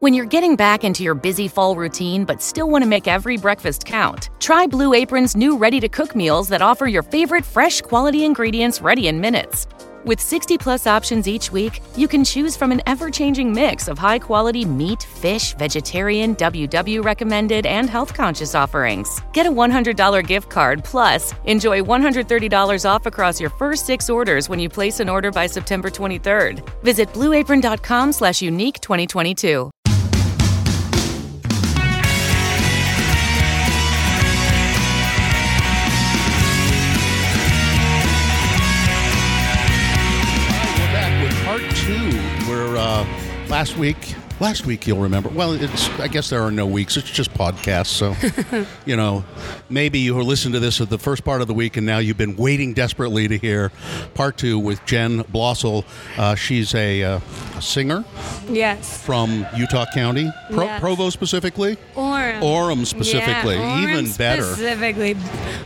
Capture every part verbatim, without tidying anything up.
When you're getting back into your busy fall routine but still want to make every breakfast count, try Blue Apron's new ready-to-cook meals that offer your favorite fresh, quality ingredients ready in minutes. With sixty-plus options each week, you can choose from an ever-changing mix of high-quality meat, fish, vegetarian, W W recommended, and health-conscious offerings. Get a one hundred dollars gift card, plus enjoy one hundred thirty dollars off across your first six orders when you place an order by September twenty-third. Visit blue apron dot com slash unique twenty twenty-two. Uh, last week, last week you'll remember. Well, it's, I guess there are no weeks. It's just podcasts. So, you know, maybe you listened to this at the first part of the week, and now you've been waiting desperately to hear part two with Jenn Blosil. Uh, she's a, uh, a singer. Yes. From Utah County, Pro- yes. Provo specifically. Orem. Orem specifically. Yeah, Orem even specifically. better. Specifically,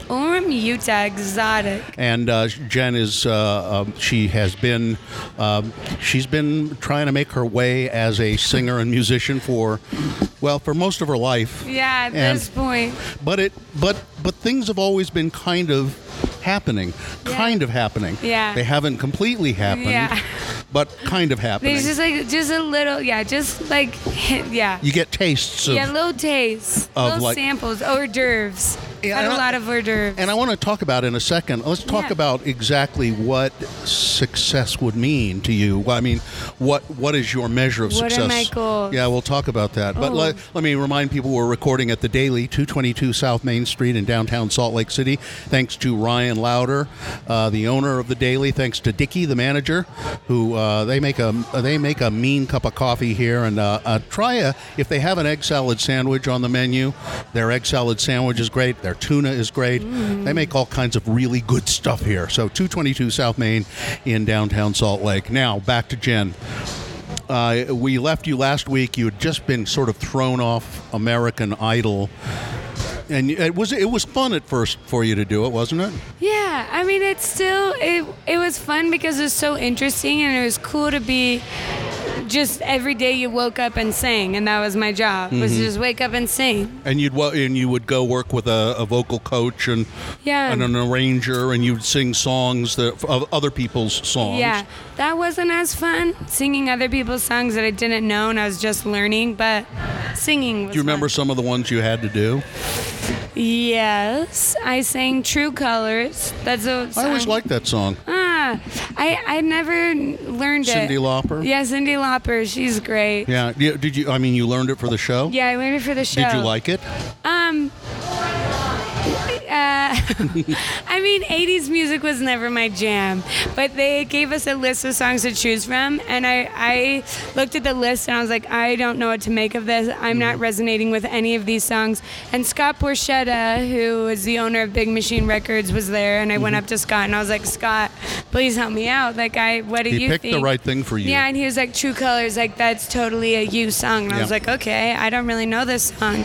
Orem, Utah, exotic. And uh, Jenn is. Uh, uh, she has been. Uh, she's been trying to make her way as a singer. And musician for, well, for most of her life. Yeah, at and, this point. But it, but but things have always been kind of happening, yeah. kind of happening. Yeah, they haven't completely happened. Yeah. But kind of happening. There's just like just a little, yeah, just like yeah. You get tastes. Of, yeah, little tastes, of little like, samples, hors d'oeuvres. Yeah, had a I, lot of hors d'oeuvres. And I want to talk about in a second. Let's talk yeah. about exactly what success would mean to you. Well, I mean, what what is your measure of what success? What are my goals? Yeah, we'll talk about that. Oh. But let, let me remind people we're recording at the Daily, two twenty-two South Main Street in downtown Salt Lake City. Thanks to Ryan Louder, uh, the owner of the Daily. Thanks to Dickie, the manager, who. Uh, Uh, they make a they make a mean cup of coffee here, and uh, uh, try a if they have an egg salad sandwich on the menu, their egg salad sandwich is great. Their tuna is great. Mm. They make all kinds of really good stuff here. So two twenty-two South Main in downtown Salt Lake. Now back to Jenn. Uh, we left you last week. You had just been sort of thrown off American Idol. And it was it was fun at first for you to do it, wasn't it? Yeah, I mean, it's still it it was fun because it was so interesting, and it was cool to be just every day you woke up and sang, and that was my job mm-hmm. was to just wake up and sing. And you'd and you would go work with a, a vocal coach and yeah. and an arranger, and you'd sing songs that of other people's songs. Yeah, that wasn't as fun singing other people's songs that I didn't know and I was just learning, but singing. Was Do you remember fun. some of the ones you had to do? Yes, I sang True Colors. That's a song. I always liked that song. Ah, I, I never learned Cyndi it. Cyndi Lauper? Yeah, Cyndi Lauper. She's great. Yeah. Did you, I mean, you learned it for the show? Yeah, I learned it for the show. Did you like it? Um... Uh, I mean, eighties music was never my jam, but they gave us a list of songs to choose from, and I, I looked at the list and I was like, I don't know what to make of this. I'm not resonating with any of these songs. And Scott Borchetta, who is the owner of Big Machine Records, was there, and I mm-hmm. went up to Scott and I was like, Scott, please help me out. Like, I, what do he you think? He picked the right thing for you. Yeah, and he was like, True Colors, like, that's totally a you song. And yeah. I was like, okay, I don't really know this song.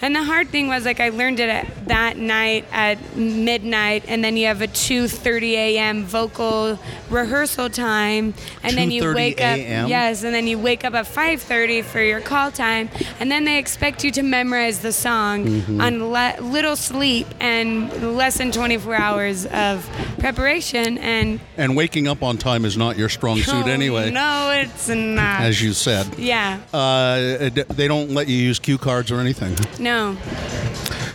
And the hard thing was, like, I learned it at that night at midnight, and then you have a two thirty a.m. vocal rehearsal time, and then you wake up yes and then you wake up at five thirty for your call time, and then they expect you to memorize the song mm-hmm. on le- little sleep and less than twenty-four hours of preparation, and and waking up on time is not your strong suit oh, anyway. No, it's not, as you said. Yeah. Uh, they don't let you use cue cards or anything. No.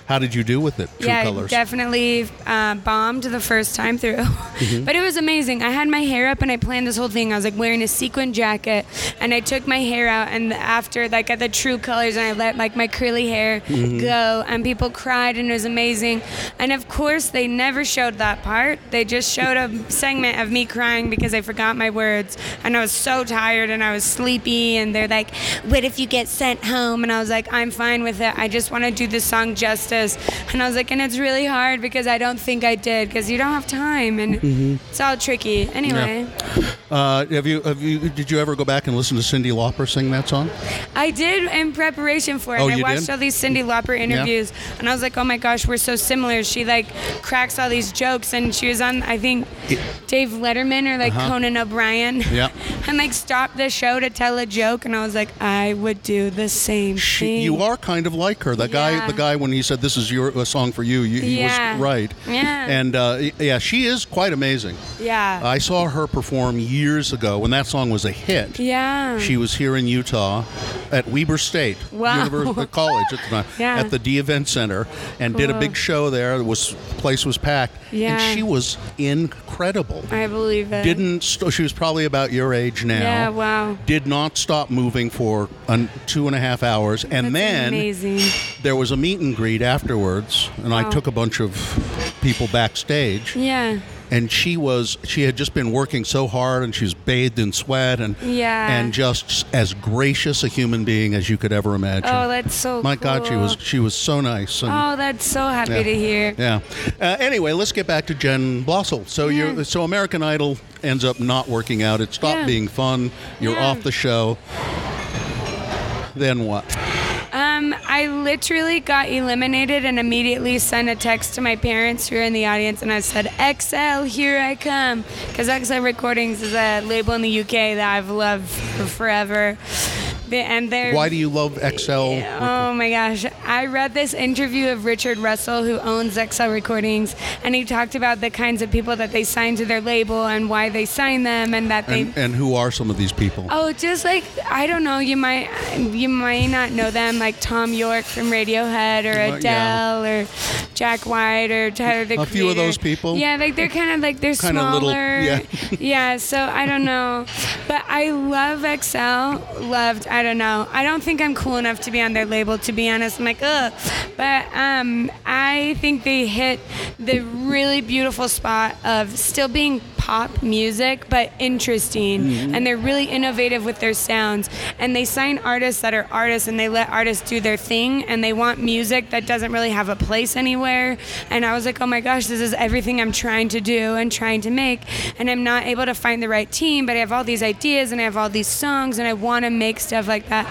How did you do with it? True yeah, Colors. Definitely uh, bombed the first time through. Mm-hmm. But it was amazing. I had my hair up and I planned this whole thing. I was like wearing a sequin jacket, and I took my hair out, and after, like, at the True Colors, and I let, like, my curly hair mm-hmm. go, and people cried, and it was amazing. And of course they never showed that part. They just showed a segment of me crying because I forgot my words, and I was so tired and I was sleepy, and they're like, what if you get sent home? And I was like, I'm fine with it. I just want to do this song justice. And I was like, and it's really hard because I don't think I did, because you don't have time, and Mm-hmm. It's all tricky. Anyway. Yeah. Uh, have you, have you, did you ever go back and listen to Cyndi Lauper sing that song? I did in preparation for it. Oh, I watched did? all these Cyndi Lauper interviews, yeah. and I was like, oh my gosh, we're so similar. She like cracks all these jokes, and she was on, I think, Dave Letterman or like uh-huh. Conan O'Brien. Yeah. And like stopped the show to tell a joke, and I was like, I would do the same she, thing. You are kind of like her. That yeah. guy, the guy when he said, this is your a song for you, you he yeah. was right. Yeah. And uh, yeah, she is quite amazing. Yeah. I saw her perform years ago when that song was a hit. Yeah. She was here in Utah at Weber State wow. University College at the time, yeah. at the D Event Center, and cool. did a big show there. The place was packed. Yeah. And she was incredible. I believe it. Didn't st- she was probably about your age now. Yeah, wow. Did not stop moving for an, two and a half hours. And That's then amazing. There was a meet and greet afterwards, and wow. I took a bunch of people backstage. Yeah. And she was, she had just been working so hard, and she was bathed in sweat, and yeah. and just as gracious a human being as you could ever imagine. Oh, that's so My cool. God, she was she was so nice. And, oh, that's so happy yeah. to hear. Yeah. Uh, anyway, let's get back to Jenn Blosil. So yeah. you, so American Idol ends up not working out. It stopped yeah. being fun. You're yeah. off the show. Then what? Um, I literally got eliminated and immediately sent a text to my parents who were in the audience, and I said, X L, here I come. Because X L Recordings is a label in the U K that I've loved for forever. And why do you love X L? Oh my gosh. I read this interview of Richard Russell, who owns X L Recordings, and he talked about the kinds of people that they sign to their label and why they sign them, and that they And, and who are some of these people? Oh, just like, I don't know, you might you might not know them, like Thom Yorke from Radiohead or Adele uh, yeah. or Jack White or Tyler the Creator. A few of those people. Yeah, like they're kind of like they're kind smaller. Little, yeah. yeah, so I don't know. But I love X L. Loved I I don't know. I don't think I'm cool enough to be on their label, to be honest. I'm like, ugh. But um, I think they hit the really beautiful spot of still being pop music, but interesting. Mm-hmm. And they're really innovative with their sounds. And they sign artists that are artists, and they let artists do their thing. And they want music that doesn't really have a place anywhere. And I was like, oh my gosh, this is everything I'm trying to do and trying to make. And I'm not able to find the right team, but I have all these ideas, and I have all these songs, and I want to make stuff like that.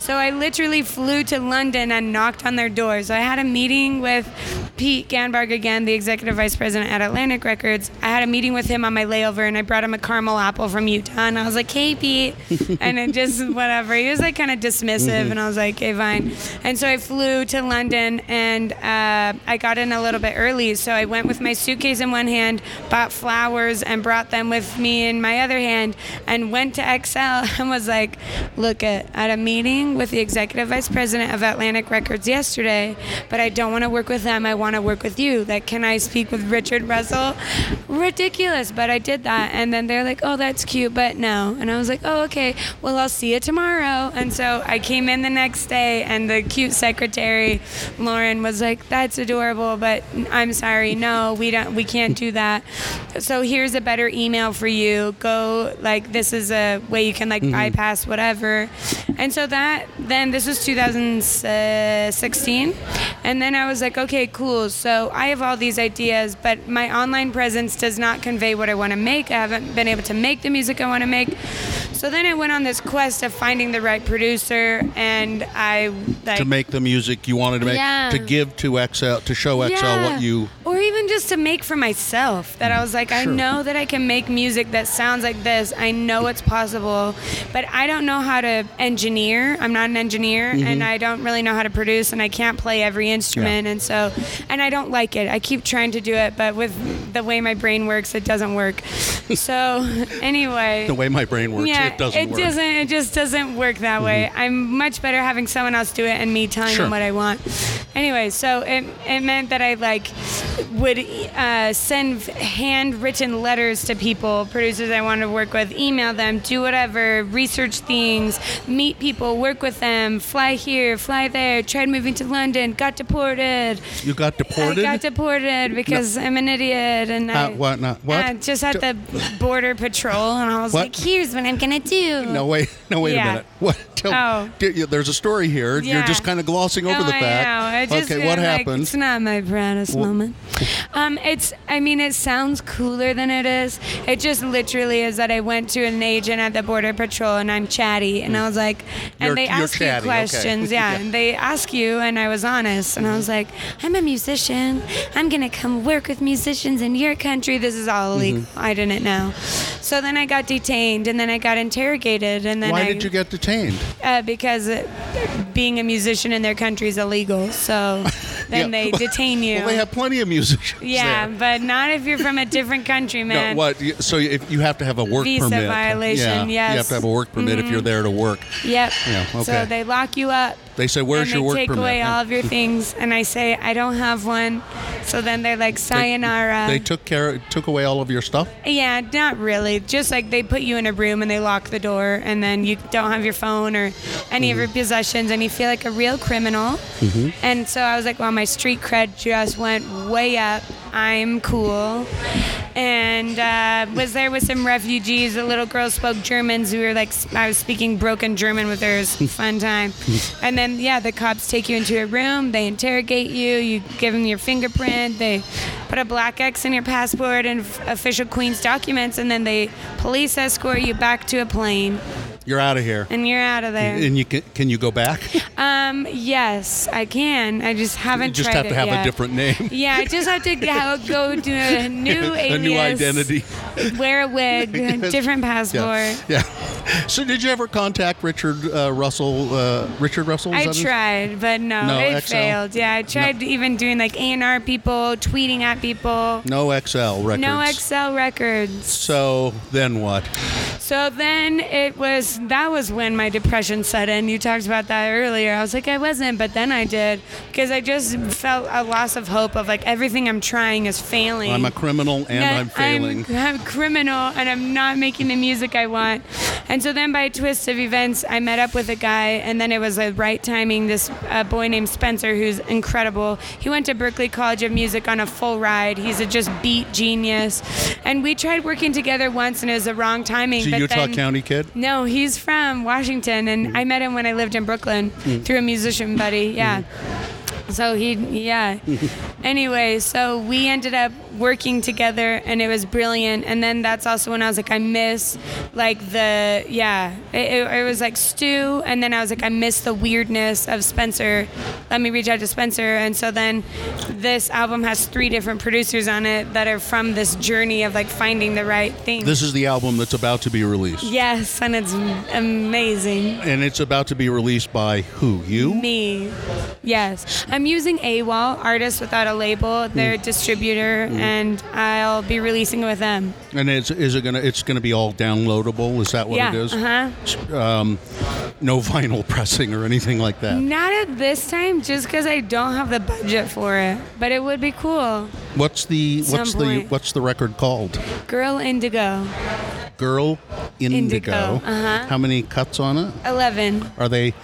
So I literally flew to London and knocked on their doors. So I had a meeting with Pete Ganbarg again, the executive vice president at Atlantic Records. I had a meeting with him on my layover, and I brought him a caramel apple from Utah, and I was like, hey, Pete. And it just, whatever. He was like kind of dismissive, mm-hmm. and I was like, okay, fine. And so I flew to London, and uh, I got in a little bit early. So I went with my suitcase in one hand, bought flowers, and brought them with me in my other hand, and went to X L and was like, look at at a meeting with the executive vice president of Atlantic Records yesterday, but I don't want to work with them. I want to work with you. Like, can I speak with Richard Russell? Ridiculous, but I did that. And then they're like, oh, that's cute, but no. And I was like, oh, okay, well, I'll see you tomorrow. And so I came in the next day, and the cute secretary, Lauren, was like, that's adorable, but I'm sorry, no, we don't, we can't do that. So here's a better email for you. Go, like, this is a way you can, like, mm-hmm. bypass whatever. And so that, then this was two thousand sixteen, and then I was like, okay, cool, so I have all these ideas, but my online presence does not convey what I want to make. I haven't been able to make the music I want to make. So then I went on this quest of finding the right producer, and I like, to make the music you wanted to make, yeah. to give to X L, to show X L yeah. what you, or even just to make for myself. That I was like, sure. I know that I can make music that sounds like this. I know it's possible, but I don't know how to engineer. I'm not an engineer, mm-hmm. and I don't really know how to produce, and I can't play every instrument, yeah. and so, and I don't like it. I keep trying to do it, but with the way my brain works, it doesn't work. So anyway, the way my brain works, yeah, it doesn't. It work. doesn't. It just doesn't work that mm-hmm. way. I'm much better having someone else do it and me telling sure. them what I want. Anyway, so it it meant that I like would uh, send handwritten letters to people, producers I wanted to work with, email them, do whatever, research things, meet people, work with them, fly here, fly there, tried moving to London, got deported. You got deported? I got deported because no. I'm an idiot. And uh, I, what, not, what? I just had to- the border patrol, and I was what? like, here's what I'm going to do. No, wait, no, wait yeah. a minute. What? Tell, oh. d- there's a story here. Yeah. You're just kind of glossing over no, the fact. I know. I just okay, what like, happened? It's not my proudest well, moment. Um, it's, I mean, it sounds cooler than it is. It just literally is that I went to an agent at the Border Patrol and I'm chatty, and I was like, and you're, they you're ask chatty, you questions, okay. yeah, yeah, and they ask you, and I was honest, and I was like, I'm a musician. I'm gonna come work with musicians in your country. This is all illegal. Mm-hmm. I didn't know. So then I got detained, and then I got interrogated, and then why I, did you get detained? Uh, because it, being a musician in their country is illegal. So then yeah. they detain you. Well, they have plenty of musicians. Yeah, there. But not if you're from a different country, man. No, what? So if you have to have a work visa permit. Visa violation. Yeah, yes. You have to have a work permit mm-hmm. if you're there to work. Yep. Yeah. Okay. So they lock you up. They say, "Where's your work permit?" And they take away all of your things, and I say, "I don't have one." So then they're like, "Sayonara." They, they took care, took away all of your stuff. Yeah, not really. Just like they put you in a room and they lock the door, and then you don't have your phone or any mm-hmm. of your possessions, and you feel like a real criminal. Mm-hmm. And so I was like, "Well, my street cred just went way up. I'm cool." And uh, was there with some refugees. The little girl spoke German, so we were like, I was speaking broken German with her. It was a fun time. And then, yeah, the cops take you into a room. They interrogate you. You give them your fingerprint. They put a black X in your passport and f- official Queens documents. And then they police escort you back to a plane. You're out of here. And you're out of there. And you can, can you go back? Um, yes, I can. I just haven't tried it yet. You just have to have yet. a different name. Yeah, I just have to go to a new alias. A new identity. Wear a wig, yes. different passport. Yeah. yeah. So did you ever contact Richard uh, Russell? Uh, Richard Russell? I tried, his? but no, no it X L? failed. Yeah, I tried no. even doing like A and R people, tweeting at people. No X L Records. No X L Records. So then what? So then it was... That was when my depression set in. You talked about that earlier. I was like, I wasn't, but then I did, because I just felt a loss of hope of like everything I'm trying is failing. I'm a criminal and I'm failing. I'm, I'm a criminal and I'm not making the music I want. And so then by a twist of events, I met up with a guy, and then it was the right timing. This uh, boy named Spencer, who's incredible. He went to Berklee College of Music on a full ride. He's a just beat genius. And we tried working together once, and it was the wrong timing. Is he a Utah then, County kid? No, he's He's from Washington, and I met him when I lived in Brooklyn mm. through a musician buddy, yeah. Mm. So he, yeah. Anyway, so we ended up working together, and it was brilliant. And then that's also when I was like, I miss like the, yeah, it, it, it was like Stu, and then I was like, I miss the weirdness of Spencer. Let me reach out to Spencer. And so then this album has three different producers on it that are from this journey of like finding the right thing. This is the album that's about to be released. Yes, and it's amazing. And it's about to be released by who? You? Me. Yes. I'm using AWOL, Artists Without a Label, their mm. distributor, mm. and I'll be releasing it with them. And it's is it gonna it's gonna be all downloadable? Is that what yeah, it is? Yeah. Uh-huh. Um, no vinyl pressing or anything like that. Not at this time, just because I don't have the budget for it. But it would be cool. What's the what's point. the what's the record called? Girl Indigo. Girl Indigo. Indigo. Uh-huh. How many cuts on it? Eleven. Are they?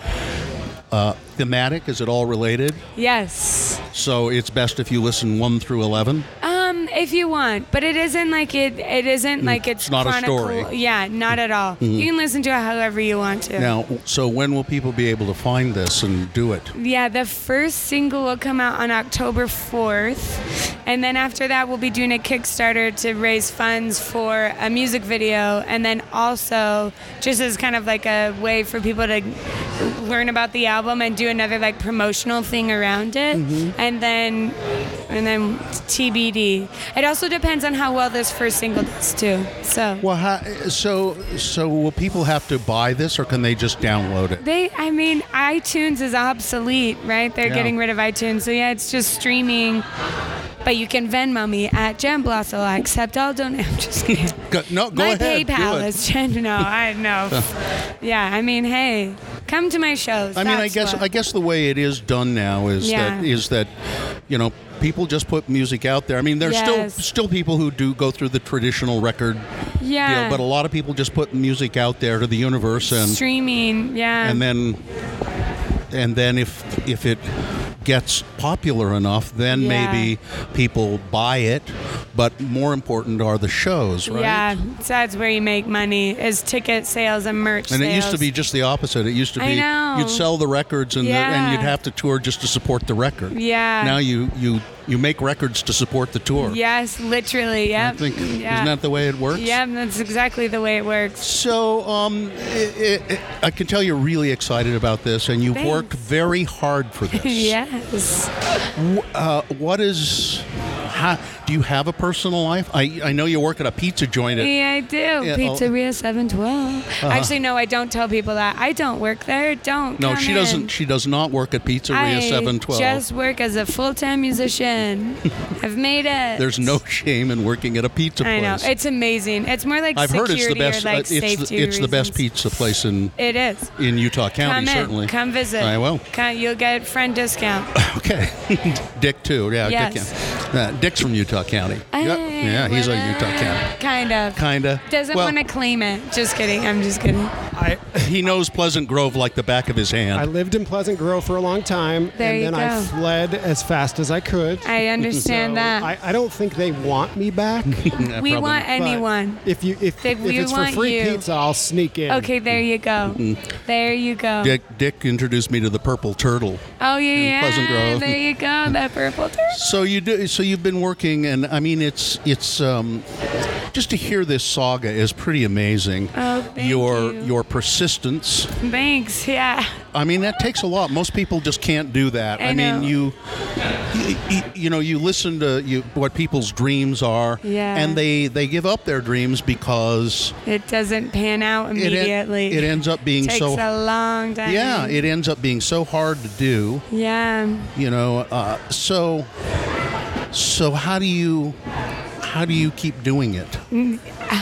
Uh, thematic? Is it all related? Yes. So it's best if you listen one through eleven? Um, if you want, but it isn't like it. It isn't like it's, it's not a story. Yeah, not at all. Mm-hmm. You can listen to it however you want to. Now, so when will people be able to find this and do it? Yeah, the first single will come out on October fourth, and then after that, we'll be doing a Kickstarter to raise funds for a music video, and then also just as kind of like a way for people to learn about the album. And do another like promotional thing around it, mm-hmm. and then and then T B D. It also depends on how well this first single does too. So well, how, so so will people have to buy this, or can they just download it? They, I mean, iTunes is obsolete, right? They're yeah. getting rid of iTunes, so yeah, it's just streaming. But you can Venmo me at Jenn Blosil. I accept all donations. I'm just kidding. Go, no, go my ahead. My PayPal is Jen. No, I know. yeah, I mean, hey, come to my shows. I mean, I guess what. I guess the way it is done now is yeah. that is that, you know, people just put music out there. I mean, there's yes. still still people who do go through the traditional record yeah. deal, but a lot of people just put music out there to the universe and streaming. Yeah, and then and then if if it. gets popular enough, then yeah. maybe people buy it, but more important are the shows, right? Yeah, so that's where you make money, is ticket sales and merch and sales. And it used to be just the opposite. It used to be you'd sell the records and, yeah. the, and you'd have to tour just to support the record. Yeah. Now you, you you make records to support the tour. Yes, literally, yep. I think, yeah. Isn't that the way it works? Yeah, that's exactly the way it works. So um, it, it, I can tell you're really excited about this, and you Thanks. work very hard for this. Yes. Uh, what is... How, do you have a personal life? I, I know you work at a pizza joint. At, yeah, I do. At, Pizzeria seven twelve. Uh-huh. Actually, no, I don't tell people that. I don't work there. Don't. No, she in. doesn't. She does not work at Pizzeria I seven twelve. I just work as a full-time musician. I've made it. There's no shame in working at a pizza place. I know. It's amazing. It's more like I've security heard it's the best, or like uh, it's safety the, It's reasons. the best pizza place in, it is. in Utah County, come certainly. In. Come visit. I will. Come, you'll get friend discount. Okay. Dick, too. Yeah, yes. Dick, yeah. Uh, Dick from Utah County. Yep. Yeah, he's a Utah County. Kind of. Kind of. Doesn't well, want to claim it. Just kidding. I'm just kidding. I, he knows Pleasant Grove like the back of his hand. I lived in Pleasant Grove for a long time, there and then go. I fled as fast as I could. I understand so that. I, I don't think they want me back. yeah, we want not. anyone. But if you if, if it's for free you. pizza, I'll sneak in. Okay, there you go. Mm-hmm. There you go. Dick, Dick introduced me to the purple turtle. Oh yeah, in yeah. Pleasant Grove. There you go. That purple turtle. So you do. So you've been working, and I mean, it's it's um, just to hear this saga is pretty amazing. Oh, thank your you. your persistence. Thanks. Yeah. I mean, that takes a lot. Most people just can't do that. I, I mean, you, you, you know, you listen to you, what people's dreams are, yeah. and they, they give up their dreams because it doesn't pan out immediately. It, en- it ends up being takes so a long time. Yeah, it ends up being so hard to do. Yeah. You know, uh, so. So how do you, how do you keep doing it?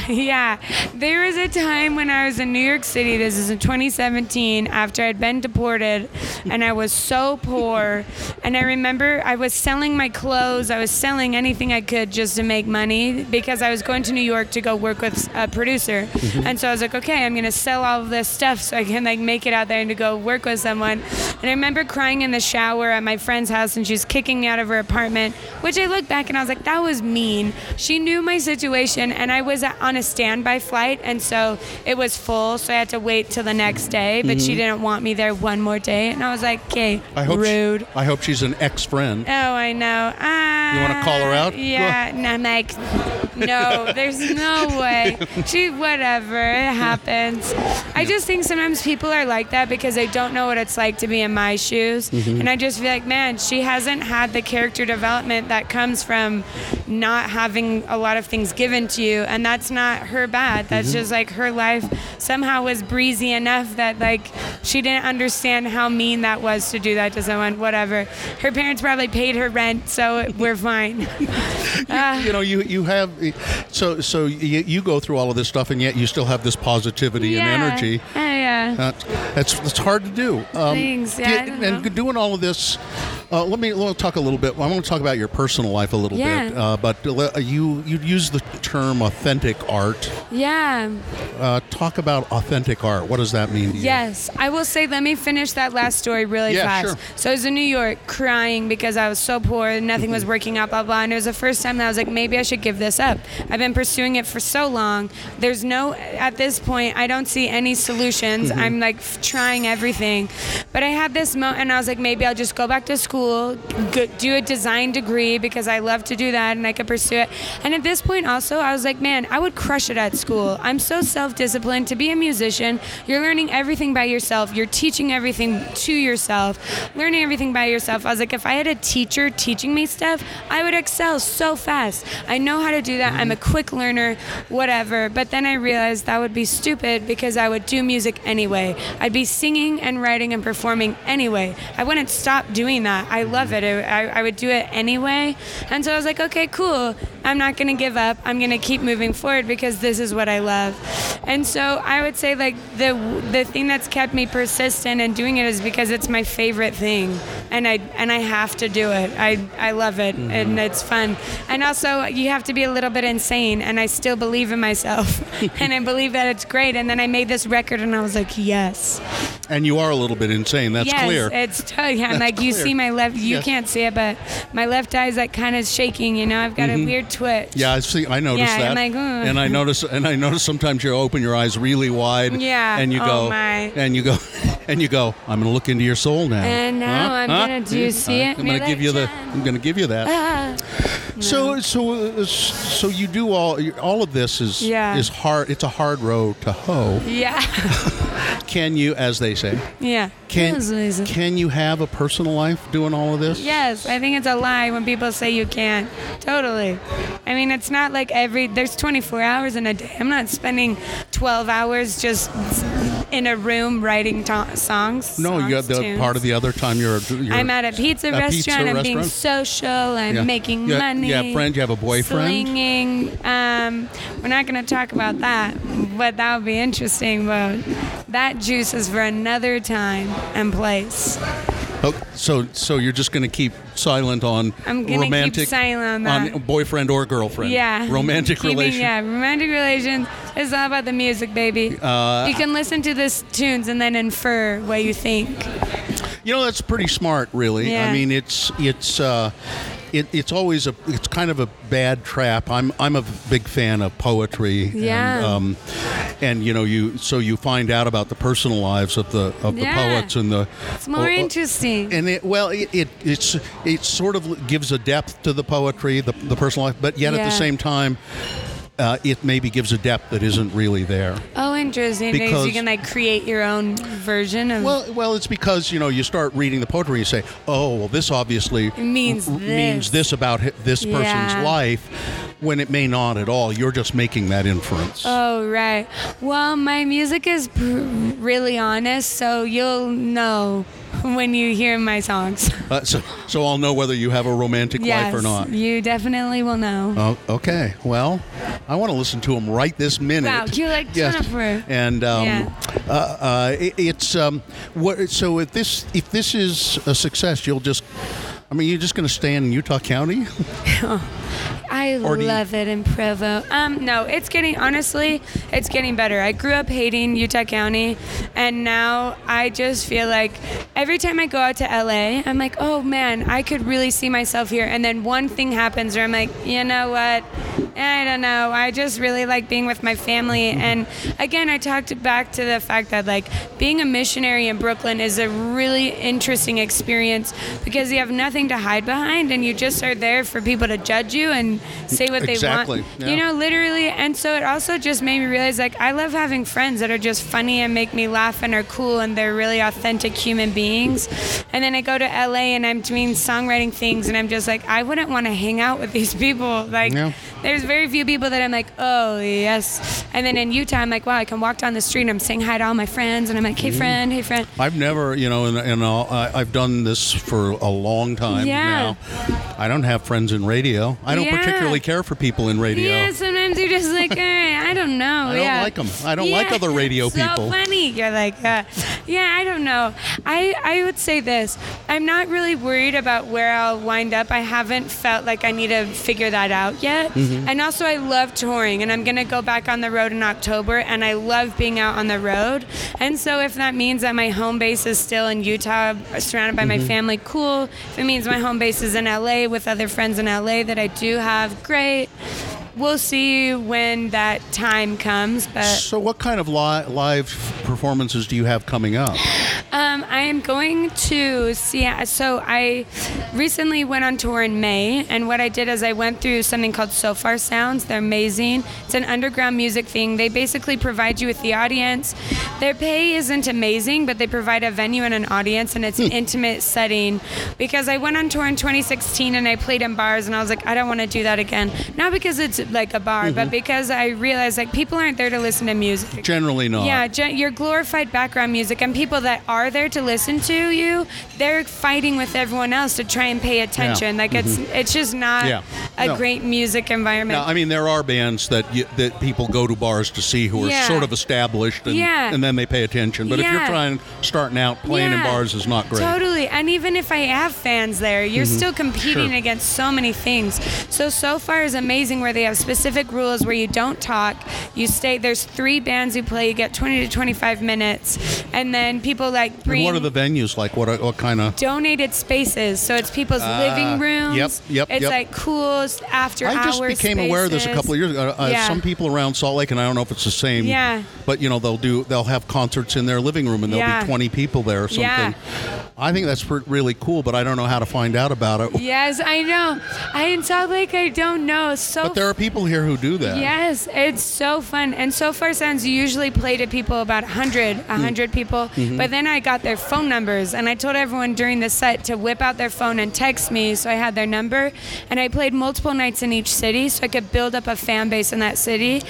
Yeah, there was a time when I was in New York City, this is in twenty seventeen, after I'd been deported, and I was so poor, and I remember I was selling my clothes, I was selling anything I could just to make money, because I was going to New York to go work with a producer, and so I was like, okay, I'm going to sell all of this stuff so I can like make it out there and to go work with someone, and I remember crying in the shower at my friend's house, and she was kicking me out of her apartment, which I look back and I was like, that was mean. She knew my situation, and I was on a standby flight, and so it was full, so I had to wait till the next day, but mm-hmm. she didn't want me there one more day, and I was like, okay, I hope rude. She, I hope she's an ex-friend. Oh, I know. Uh, you want to call her out? Yeah, and I'm like, no, there's no way. She, whatever, it happens. I just think sometimes people are like that because they don't know what it's like to be in my shoes, mm-hmm. and I just feel like, man, she hasn't had the character development that comes from not having a lot of things given to you, and that's not her bad. That's mm-hmm. just like her life somehow was breezy enough that like she didn't understand how mean that was to do that to someone. Whatever, her parents probably paid her rent, so we're fine. uh, you, you know, you you have so so you, you go through all of this stuff, and yet you still have this positivity yeah, and energy. Uh, yeah, uh, that's that's hard to do. Um, Thanks. Yeah, get, and doing all of this, uh, let me we'll talk a little bit. I want to talk about your personal life a little yeah. bit, uh, but uh, you. You you use the term authentic art. Yeah. Uh, talk about authentic art. What does that mean to you? Yes. I will say, let me finish that last story really yeah, fast. Sure. So I was in New York crying because I was so poor and nothing was working out, blah, blah. And it was the first time that I was like, maybe I should give this up. I've been pursuing it for so long. There's no, at this point, I don't see any solutions. Mm-hmm. I'm like f- trying everything. But I had this moment and I was like, maybe I'll just go back to school, go, do a design degree because I love to do that and I could pursue it. And at this point also, I was like, man, I would crush it at school. I'm so self-disciplined to be a musician. You're learning everything by yourself. You're teaching everything to yourself, learning everything by yourself. I was like, if I had a teacher teaching me stuff, I would excel so fast. I know how to do that. I'm a quick learner, whatever. But then I realized that would be stupid because I would do music anyway. I'd be singing and writing and performing anyway. I wouldn't stop doing that. I love it. I, I would do it anyway. And so I was like, okay, cool. I'm not going to give up. I'm going to keep moving forward because this is what I love. And so I would say like the the thing that's kept me persistent and doing it is because it's my favorite thing. And I and I have to do it. I, I love it. Mm-hmm. And it's fun. And also you have to be a little bit insane. And I still believe in myself. And I believe that it's great. And then I made this record and I was like, yes. And you are a little bit insane. That's yes, clear. It's t- yeah, I'm that's like, clear. You see my left, you yes. can't see it, but my left eye is like kind of shaking. You know, I've got mm-hmm. a weird twitch. Yeah, I see. I noticed yeah, that. I'm like, mm. And I notice, and I notice sometimes you open your eyes really wide. Yeah. And you oh go, my. and you go, and you go, I'm going to look into your soul now. And now huh? I'm huh? going to do you see it. I'm going to give you the. I'm going to give you that. Ah. No. So so so you do all all of this is yeah. is hard. It's a hard road to hoe. Yeah. Can you, as they say? Yeah. Can can you have a personal life doing all of this? Yes, I think it's a lie when people say you can't. Totally. I mean, it's not like every there's twenty-four hours in a day. I'm not spending twelve hours just in a room writing to- songs. No, songs, you have the tunes. Part of the other time you're. you're I'm at a pizza a restaurant. Pizza I'm restaurant. being social. I'm yeah. making yeah. money. Yeah, yeah, friend. You have a boyfriend. Slinging. Um, we're not going to talk about that, but that would be interesting. But that juice is for another time and place. Oh, so so you're just going to keep silent on I'm gonna romantic, keep silent on, that. on boyfriend or girlfriend. Yeah. Romantic relations. Yeah, romantic relations. It's all about the music, baby. Uh, you can listen to these tunes and then infer what you think. You know, that's pretty smart, really. Yeah. I mean, it's it's uh, it, it's always a it's kind of a bad trap. I'm I'm a big fan of poetry. Yeah. And, um, and you know, you so you find out about the personal lives of the of yeah. the poets and the. It's more uh, interesting. And it well, it, it it's it sort of gives a depth to the poetry, the the personal life, but yet yeah. at the same time. Uh, it maybe gives a depth that isn't really there. Oh, interesting. Because you can like create your own version of. Well, well, it's because you know you start reading the poetry and you say, oh, well, this obviously means r- this. means this about this person's yeah. life, when it may not at all. You're just making that inference. Oh, right. Well, my music is pr- really honest, so you'll know when you hear my songs. Uh, so, so I'll know whether you have a romantic yes, life or not. You definitely will know. Oh, okay. Well, I want to listen to them right this minute. Wow, you like Jennifer. Yes. And um, yeah. uh, uh, it, it's um, what, so if this if this is a success, you'll just. I mean, you're just going to stay in Utah County? Oh, I love you... it in Provo. Um, no, it's getting, honestly, it's getting better. I grew up hating Utah County, and now I just feel like every time I go out to L A, I'm like, oh, man, I could really see myself here. And then one thing happens where I'm like, you know what? I don't know. I just really like being with my family. And, again, I talked back to the fact that, like, being a missionary in Brooklyn is a really interesting experience because you have nothing to hide behind, and you just are there for people to judge you and say what they exactly. want. Yeah. You know, literally. And so it also just made me realize, like, I love having friends that are just funny and make me laugh and are cool, and they're really authentic human beings. And then I go to L A and I'm doing songwriting things, and I'm just like, I wouldn't want to hang out with these people. Like, yeah. there's very few people that I'm like, oh, yes. And then in Utah, I'm like, wow, I can walk down the street and I'm saying hi to all my friends, and I'm like, hey, mm-hmm. friend, hey, friend. I've never, you know, and, and I've done this for a long time. Yeah. Now. I don't have friends in radio. I don't yeah. particularly care for people in radio. Yeah, sometimes you're just like, all right, I don't know. I don't yeah. like them. I don't yeah. like other radio so people. So funny. You're like, uh, yeah, I don't know. I, I would say this. I'm not really worried about where I'll wind up. I haven't felt like I need to figure that out yet. Mm-hmm. And also, I love touring, and I'm going to go back on the road in October, and I love being out on the road. And so if that means that my home base is still in Utah, surrounded by mm-hmm. my family, cool. If it means my home base is in L A with other friends in L A that I do have, great. We'll see when that time comes. But so what kind of li- live performances do you have coming up? Um, I am going to see... So I recently went on tour in May, and what I did is I went through something called Sofar Sounds. They're amazing. It's an underground music thing. They basically provide you with the audience. Their pay isn't amazing, but they provide a venue and an audience, and it's an intimate setting. Because I went on tour in twenty sixteen, and I played in bars, and I was like, I don't want to do that again. Not because it's like a bar, mm-hmm. but because I realized like people aren't there to listen to music. Generally not. Yeah, gen- your glorified background music, and people that are there to listen to you, they're fighting with everyone else to try and pay attention. Yeah. Like mm-hmm. it's it's just not yeah. a no. great music environment. No, I mean there are bands that you, that people go to bars to see who are yeah. sort of established, and, yeah. and then they pay attention. But yeah. if you're trying starting out playing yeah. in bars is not great. Totally. And even if I have fans there, you're mm-hmm. still competing sure. against so many things. So so far is amazing where they have specific rules where you don't talk, you stay. There's three bands you play. You get twenty to twenty-five minutes, and then people like bring. And what are the venues like? What are, what kind of donated spaces? So it's people's uh, living rooms. Yep, yep. It's yep. like cool those after hours. I just became spaces. aware of this a couple of years ago. Uh, yeah. Some people around Salt Lake, and I don't know if it's the same. Yeah. But you know, they'll do they'll have concerts in their living room, and there'll yeah. be twenty people there or something. Yeah. I think that's really cool, but I don't know how to find out about it. Yes, I know. I in Salt Lake, I don't know. So But there are people here who do that. Yes, it's so fun. And so far Sounds usually play to people about one hundred, one hundred mm. people. Mm-hmm. But then I got their phone numbers, and I told everyone during the set to whip out their phone and text me, so I had their number. And I played multiple nights in each city, so I could build up a fan base in that city.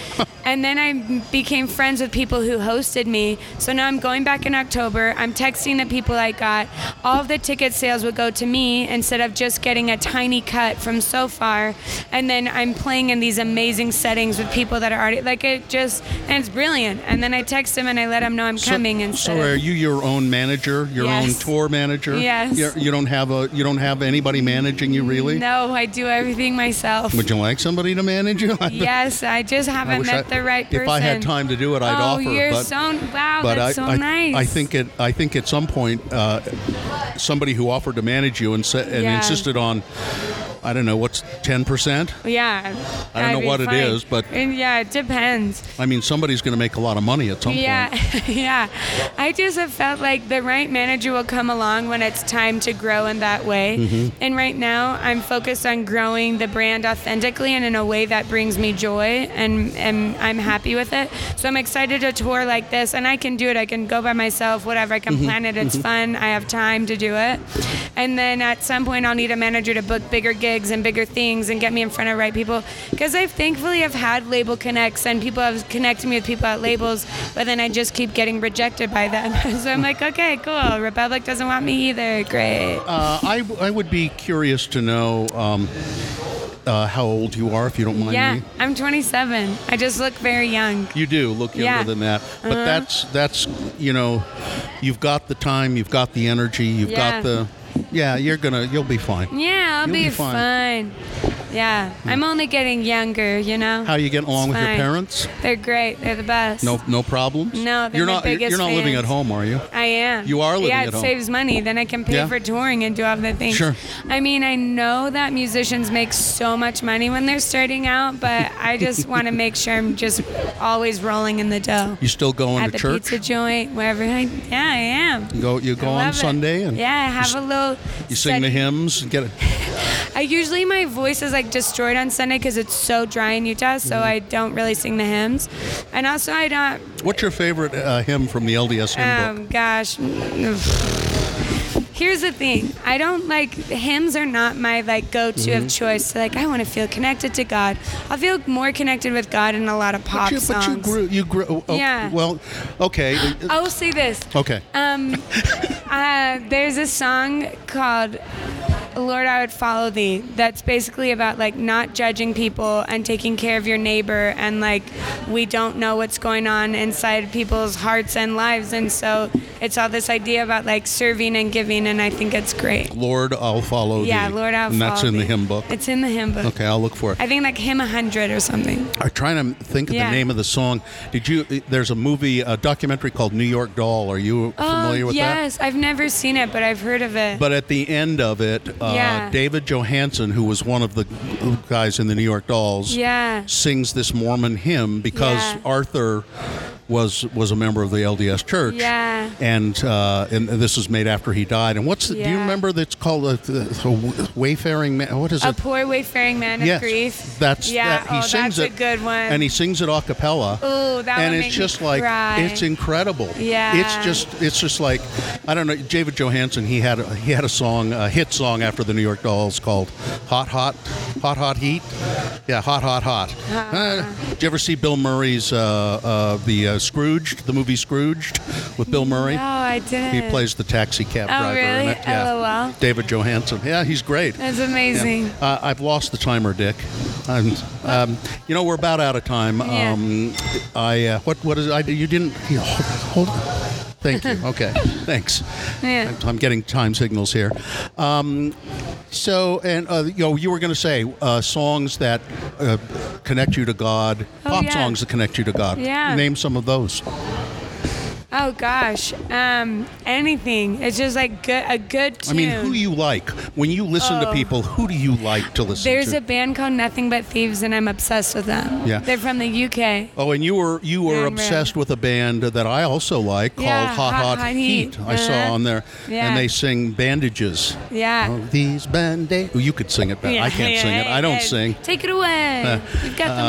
And then I became friends with people who hosted me. So now I'm going back in October. I'm texting the people I got. All of the ticket sales would go to me instead of just getting a tiny cut from Sofar. And then I'm playing in these amazing settings with people that are already, like, it just, and it's brilliant. And then I text them and I let them know I'm so, coming. And so are you your own manager, your yes. own tour manager? Yes. You're, you don't have a, you don't have anybody managing you, really? No, I do everything myself. Would you like somebody to manage you? Yes, I just haven't I met I, the right person. If I had time to do it, I'd oh, offer. Oh, you're but, so, wow, but that's I, so I, nice. I think at, I think at some point, uh, somebody who offered to manage you and, sa- and yeah. insisted on, I don't know, what's ten percent? Yeah. I don't know what fine. it is, but... And yeah, it depends. I mean, somebody's going to make a lot of money at some yeah. point. Yeah, yeah. I just have felt like the right manager will come along when it's time to grow in that way. Mm-hmm. And right now, I'm focused on growing the brand authentically and in a way that brings me joy, and, and I'm happy with it. So I'm excited to tour like this, and I can do it. I can go by myself, whatever. I can mm-hmm. plan it. It's mm-hmm. fun. I have time to do it. And then at some point, I'll need a manager to book bigger gigs and bigger things and get me in front of right people, because I thankfully have had label connects and people have connected me with people at labels, but then I just keep getting rejected by them. So I'm like, okay, cool, Republic doesn't want me either, great. uh, I, I would be curious to know um, uh, how old you are, if you don't mind yeah, me. Yeah, I'm twenty-seven. I just look very young. You do look younger yeah. than that, but uh-huh. that's that's you know, you've got the time, you've got the energy, you've yeah. got the Yeah, you're gonna. You'll be fine. Yeah, I'll be, be fine. fine. Yeah, yeah, I'm only getting younger, you know. How are you getting along it's with fine. your parents? They're great. They're the best. No, no problems. No, they're you're my not. Biggest you're not fans. Living at home, are you? I am. You are living yeah, at home. Yeah, it saves money. Then I can pay yeah. for touring and do all the things. Sure. I mean, I know that musicians make so much money when they're starting out, but I just want to make sure I'm just always rolling in the dough. You still going at to church? At the pizza joint, wherever. I, yeah, I am. You go. You go on Sunday it. and. Yeah, I have a little. You sing Sunday. the hymns and get it. I usually, my voice is like destroyed on Sunday because it's so dry in Utah, so mm-hmm. I don't really sing the hymns. And also, I don't. What's your favorite uh, hymn from the L D S hymn book? Um, gosh. Here's the thing. I don't like, hymns are not my like go-to mm-hmm. of choice. So, like, I want to feel connected to God. I feel more connected with God in a lot of pop but you, songs. But you grew, you grew, oh, yeah. well, okay. I'll say this. Okay. Um, uh, there's a song called Lord, I Would Follow Thee, that's basically about like not judging people and taking care of your neighbor, and like we don't know what's going on inside people's hearts and lives, and so it's all this idea about like serving and giving, and I think it's great. Lord, I'll follow yeah, thee. Yeah, Lord, I'll and follow thee. And that's in thee. the hymn book? It's in the hymn book. Okay, I'll look for it. I think like hymn one hundred or something. I'm trying to think of yeah. the name of the song. Did you, there's a movie, a documentary called New York Doll. Are you oh, familiar with yes. that? Yes, I've never seen it, but I've heard of it. But at the end of it, Uh, yeah. David Johansen, who was one of the guys in the New York Dolls, yeah. sings this Mormon hymn because yeah. Arthur was was a member of the L D S Church, yeah. and uh, and this was made after he died. And what's the, yeah. do you remember? That's called a, a wayfaring man. What is a it? A poor wayfaring man yes, of grief. That's yeah. That, he oh, sings that's it, a good one. And he sings it a cappella. Oh, that and would it's make just me like cry. It's incredible. Yeah, it's just it's just like I don't know. David Johansen, he had a, he had a song, a hit song after the New York Dolls called "Hot Hot Hot Hot Heat." Yeah, hot, hot, hot. Uh-huh. Uh, did you ever see Bill Murray's uh, uh, the uh, Scrooged, the movie Scrooged with Bill Murray? No, I didn't. He plays the taxi cab oh, driver. Oh, really? In it. Yeah. LOL. David Johansen. Yeah, he's great. That's amazing. Yeah. Uh, I've lost the timer, Dick. I'm, um, you know, we're about out of time. Yeah. Um, I uh, what what is I you didn't you know, hold. hold Thank you. Okay. Thanks. Yeah. I'm getting time signals here. Um, so, and uh, you know, you were going to say uh, songs that uh, connect you to God, oh, pop yeah. songs that connect you to God. Yeah. Name some of those. Oh gosh, um, anything. It's just like good, a good tune. I mean, who you like. When you listen oh. to people, who do you like to listen There's to? There's a band called Nothing But Thieves, and I'm obsessed with them. Yeah. They're from the U K. Oh, and you were you were Remember. obsessed with a band that I also like called yeah, Hot Hot, Hot, Hot Heat. Heat. I uh-huh. saw on there, yeah. and they sing Bandages. Yeah. Oh, these bandages. Oh, you could sing it, but yeah, I can't yeah, sing yeah, it. I don't yeah. sing. Take it away. Uh, You've got the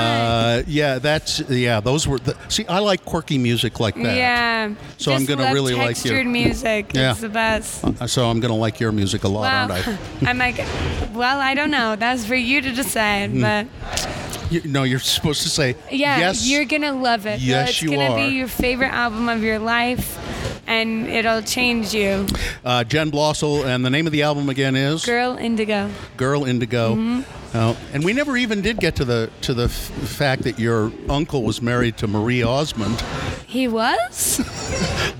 mic. Uh, yeah, that's yeah. Those were the, see. I like quirky music like that. Yeah. So Just I'm gonna really like you. Textured music. Yeah. It's the best. So I'm gonna like your music a lot, wow. aren't I? I'm like, well, I don't know. That's for you to decide. Mm. But you, no, you're supposed to say yeah, yes. You're gonna love it. Yes, it's you are. It's gonna be your favorite album of your life, and it'll change you. Uh, Jenn Blosil, and the name of the album again is Girl Indigo. Girl Indigo. Mm-hmm. Uh, and we never even did get to the to the f- fact that your uncle was married to Marie Osmond. He was?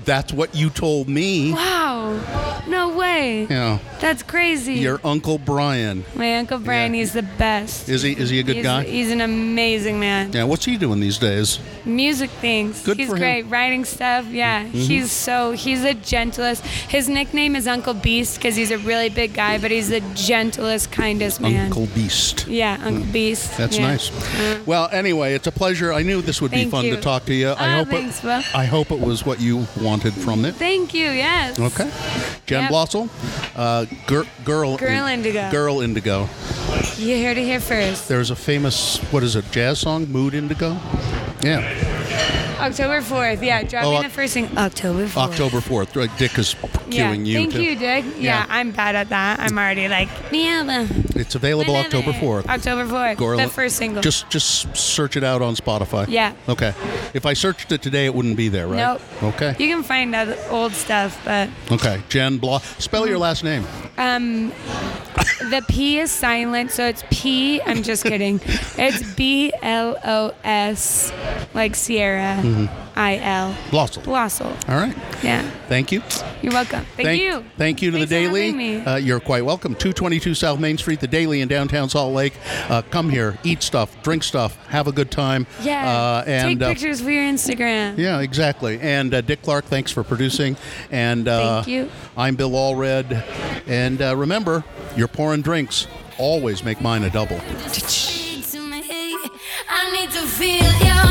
That's what you told me. Wow. No way. Yeah. That's crazy. Your Uncle Brian. My Uncle Brian, yeah. He's the best. Is he Is he a good he's, guy? He's an amazing man. Yeah, what's he doing these days? Music things. Good he's for him. He's great. Writing stuff, yeah. Mm-hmm. He's so, he's the gentlest. His nickname is Uncle Beast because he's a really big guy, but he's the gentlest, kindest man. Uncle Beast. Yeah, Uncle Beast. That's yeah. nice. Yeah. Well, anyway, it's a pleasure. I knew this would thank be fun you. to talk to you. I, oh, hope thanks, it, Will. I hope it was what you wanted from it. Thank you, yes. Okay. Jenn yep. Blosil, uh, gir- Girl Girl in- Indigo. Girl Indigo. You heard it here first. There's a famous, what is it, jazz song, Mood Indigo? Yeah. October fourth, yeah. Dropping oh, the first thing, October fourth. October fourth. Dick is cueing yeah, you. Thank to, you, Dick. Yeah, yeah, I'm bad at that. I'm already like, meow. It's available Whenever. October fourth. October fourth, Gorl- the first single. Just just search it out on Spotify. Yeah. Okay. If I searched it today, it wouldn't be there, right? Nope. Okay. You can find other old stuff, but... Okay. Jenn Blosil. Spell your last name. Um... The P is silent, so it's P. I'm just kidding. It's B L O S, like Sierra. Mm-hmm. I L. Blosil. Blosil. All right. Yeah. Thank you. You're welcome. Thank, thank you. Thank you to Thanks the Daily. For having me. Uh, you're quite welcome. two twenty-two South Main Street, the Daily in downtown Salt Lake. Uh, come here, eat stuff, drink stuff, have a good time. Yeah. Uh, and, Take pictures uh, for your Instagram. Yeah, exactly. And uh, Dick Clark, thanks for producing. And uh, thank you. I'm Bill Allred, and uh, remember. You're pouring drinks. Always make mine a double. I need to feel your